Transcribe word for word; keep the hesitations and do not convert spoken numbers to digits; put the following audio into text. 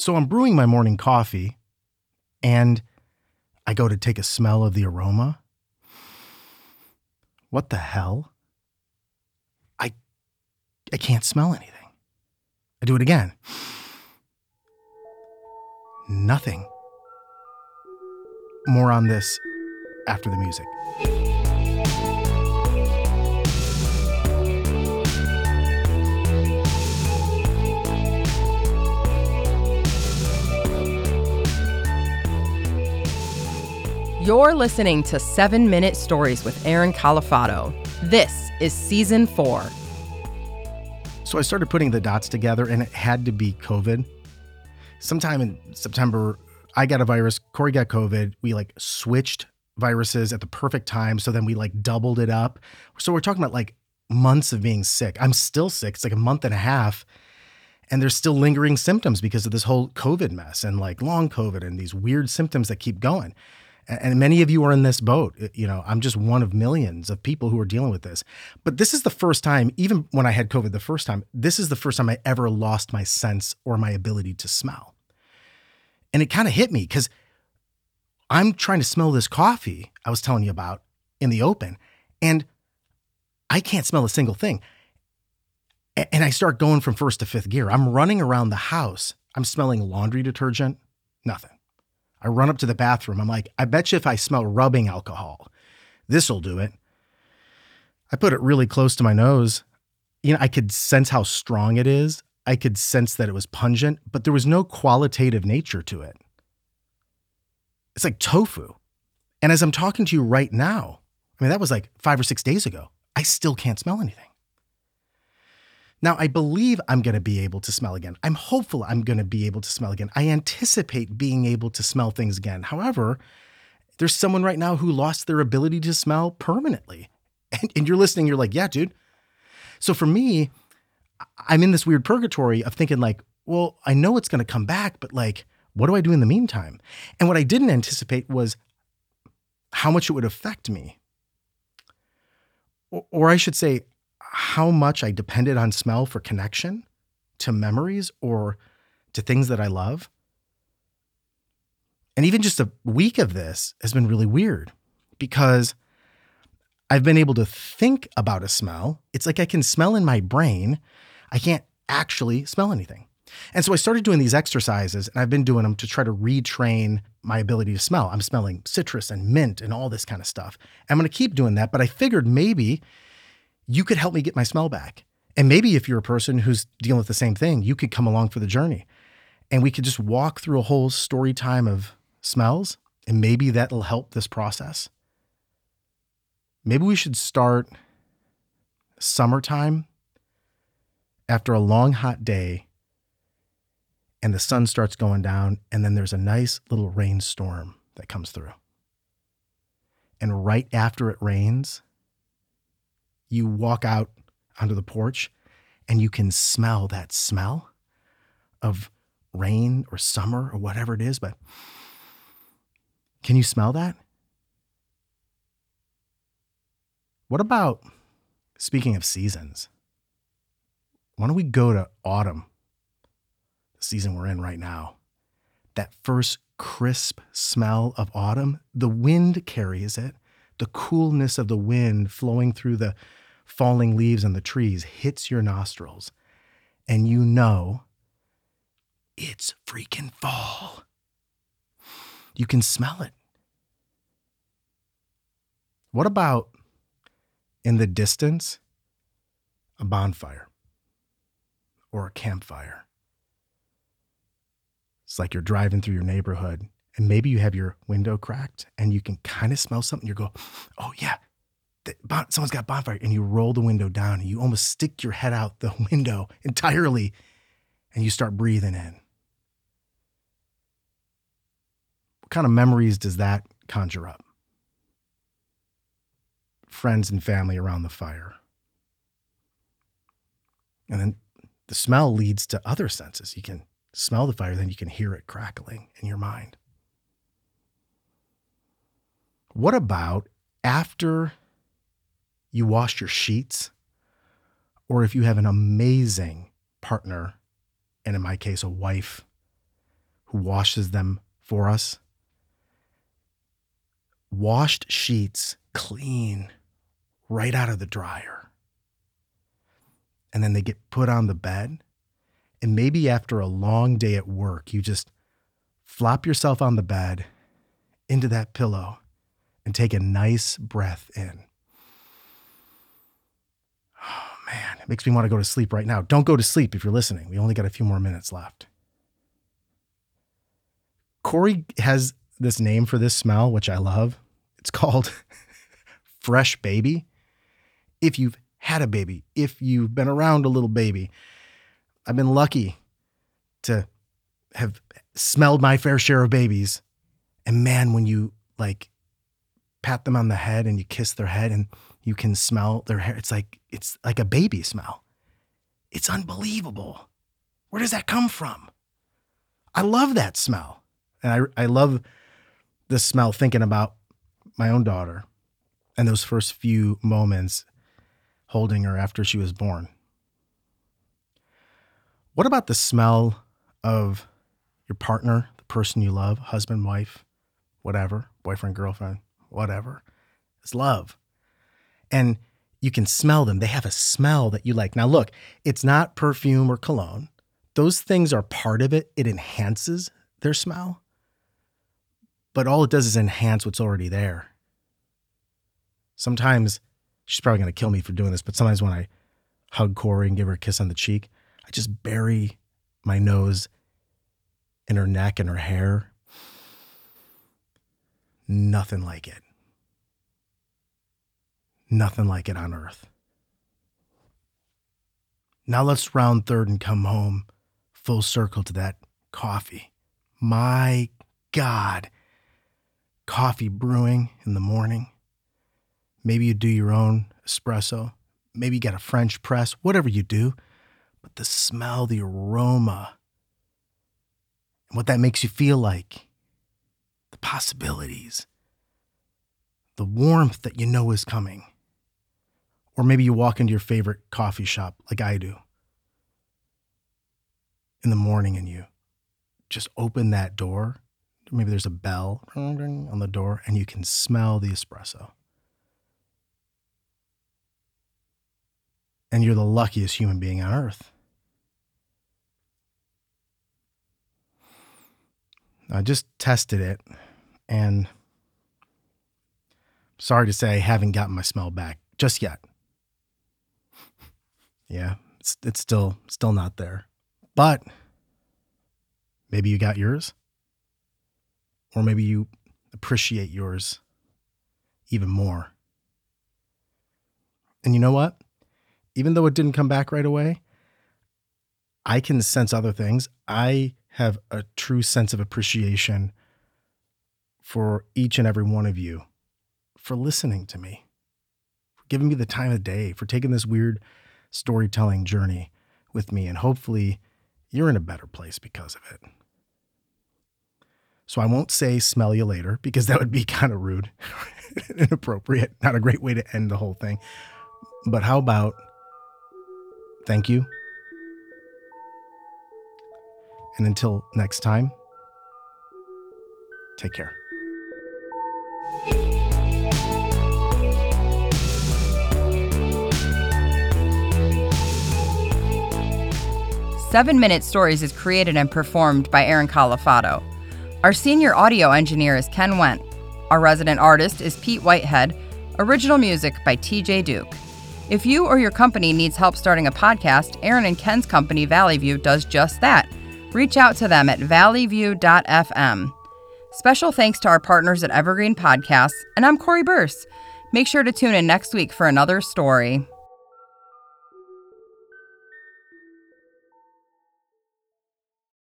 So I'm brewing my morning coffee, and I go to take a smell of the aroma. What the hell? I, I can't smell anything. I do it again. Nothing. More on this after the music. You're listening to seven minute Stories with Aaron Calafato. This is Season four. So I started putting the dots together, and it had to be COVID. Sometime in September, I got a virus, Corey got COVID. We like switched viruses at the perfect time, so then we like doubled it up. So we're talking about like months of being sick. I'm still sick. It's like a month and a half, and there's still lingering symptoms because of this whole COVID mess and like long COVID and these weird symptoms that keep going. And many of you are in this boat. You know, I'm just one of millions of people who are dealing with this. But this is the first time, even when I had COVID the first time, this is the first time I ever lost my sense or my ability to smell. And it kind of hit me because I'm trying to smell this coffee I was telling you about in the open, and I can't smell a single thing. And I start going from first to fifth gear. I'm running around the house. I'm smelling laundry detergent, nothing. I run up to the bathroom. I'm like, I bet you if I smell rubbing alcohol, this'll do it. I put it really close to my nose. You know, I could sense how strong it is. I could sense that it was pungent, but there was no qualitative nature to it. It's like tofu. And as I'm talking to you right now, I mean, that was like five or six days ago. I still can't smell anything. Now, I believe I'm going to be able to smell again. I'm hopeful I'm going to be able to smell again. I anticipate being able to smell things again. However, there's someone right now who lost their ability to smell permanently. And, and you're listening, you're like, yeah, dude. So for me, I'm in this weird purgatory of thinking like, well, I know it's going to come back, but like, what do I do in the meantime? And what I didn't anticipate was how much it would affect me. Or, or I should say, how much I depended on smell for connection to memories or to things that I love. And even just a week of this has been really weird because I've been able to think about a smell. It's like I can smell in my brain. I can't actually smell anything. And so I started doing these exercises, and I've been doing them to try to retrain my ability to smell. I'm smelling citrus and mint and all this kind of stuff. I'm going to keep doing that, but I figured maybe you could help me get my smell back. And maybe if you're a person who's dealing with the same thing, you could come along for the journey. And we could just walk through a whole story time of smells, and maybe that'll help this process. Maybe we should start summertime after a long hot day and the sun starts going down, and then there's a nice little rainstorm that comes through. And right after it rains, you walk out onto the porch and you can smell that smell of rain or summer or whatever it is. But can you smell that? What about, speaking of seasons, why don't we go to autumn, the season we're in right now? That first crisp smell of autumn, the wind carries it. The coolness of the wind flowing through the falling leaves on the trees hits your nostrils, and you know it's freaking fall. You can smell it. What about in the distance, a bonfire or a campfire? It's like you're driving through your neighborhood, and maybe you have your window cracked and you can kind of smell something. You go, oh yeah, someone's got bonfire. And you roll the window down and you almost stick your head out the window entirely, and you start breathing in. What kind of memories does that conjure up? Friends and family around the fire. And then the smell leads to other senses. You can smell the fire, then you can hear it crackling in your mind. What about after you wash your sheets, or if you have an amazing partner, and in my case, a wife, who washes them for us. Washed sheets, clean, right out of the dryer. And then they get put on the bed. And maybe after a long day at work, you just flop yourself on the bed into that pillow and take a nice breath in. Oh, man, it makes me want to go to sleep right now. Don't go to sleep if you're listening. We only got a few more minutes left. Corey has this name for this smell, which I love. It's called fresh baby. If you've had a baby, if you've been around a little baby, I've been lucky to have smelled my fair share of babies. And man, when you like pat them on the head and you kiss their head and you can smell their hair, it's like, it's like a baby smell. It's unbelievable. Where does that come from? I love that smell. And I, I love the smell thinking about my own daughter and those first few moments holding her after she was born. What about the smell of your partner, the person you love, husband, wife, whatever, boyfriend, girlfriend, whatever? It's love. And you can smell them. They have a smell that you like. Now, look, it's not perfume or cologne. Those things are part of it. It enhances their smell. But all it does is enhance what's already there. Sometimes, she's probably going to kill me for doing this, but sometimes when I hug Corey and give her a kiss on the cheek, I just bury my nose in her neck and her hair. Nothing like it. Nothing like it on earth. Now let's round third and come home full circle to that coffee. My God. Coffee brewing in the morning. Maybe you do your own espresso. Maybe you got a French press. Whatever you do. But the smell, the aroma, and what that makes you feel like, the possibilities, the warmth that you know is coming. Or maybe you walk into your favorite coffee shop like I do in the morning and you just open that door. Maybe there's a bell on the door and you can smell the espresso. And you're the luckiest human being on earth. I just tested it, and sorry to say I haven't gotten my smell back just yet. Yeah, it's, it's still still not there. But maybe you got yours, or maybe you appreciate yours even more. And you know what? Even though it didn't come back right away, I can sense other things. I have a true sense of appreciation for each and every one of you, for listening to me, for giving me the time of day, for taking this weird storytelling journey with me. And hopefully you're in a better place because of it. So I won't say smell you later because that would be kind of rude, inappropriate, not a great way to end the whole thing. But how about thank you. And until next time, take care. Seven-Minute Stories is created and performed by Aaron Calafato. Our senior audio engineer is Ken Wendt. Our resident artist is Pete Whitehead. Original music by T J Duke. If you or your company needs help starting a podcast, Aaron and Ken's company, Valley View, does just that. Reach out to them at valley view dot f m. Special thanks to our partners at Evergreen Podcasts, and I'm Corey Burse. Make sure to tune in next week for another story.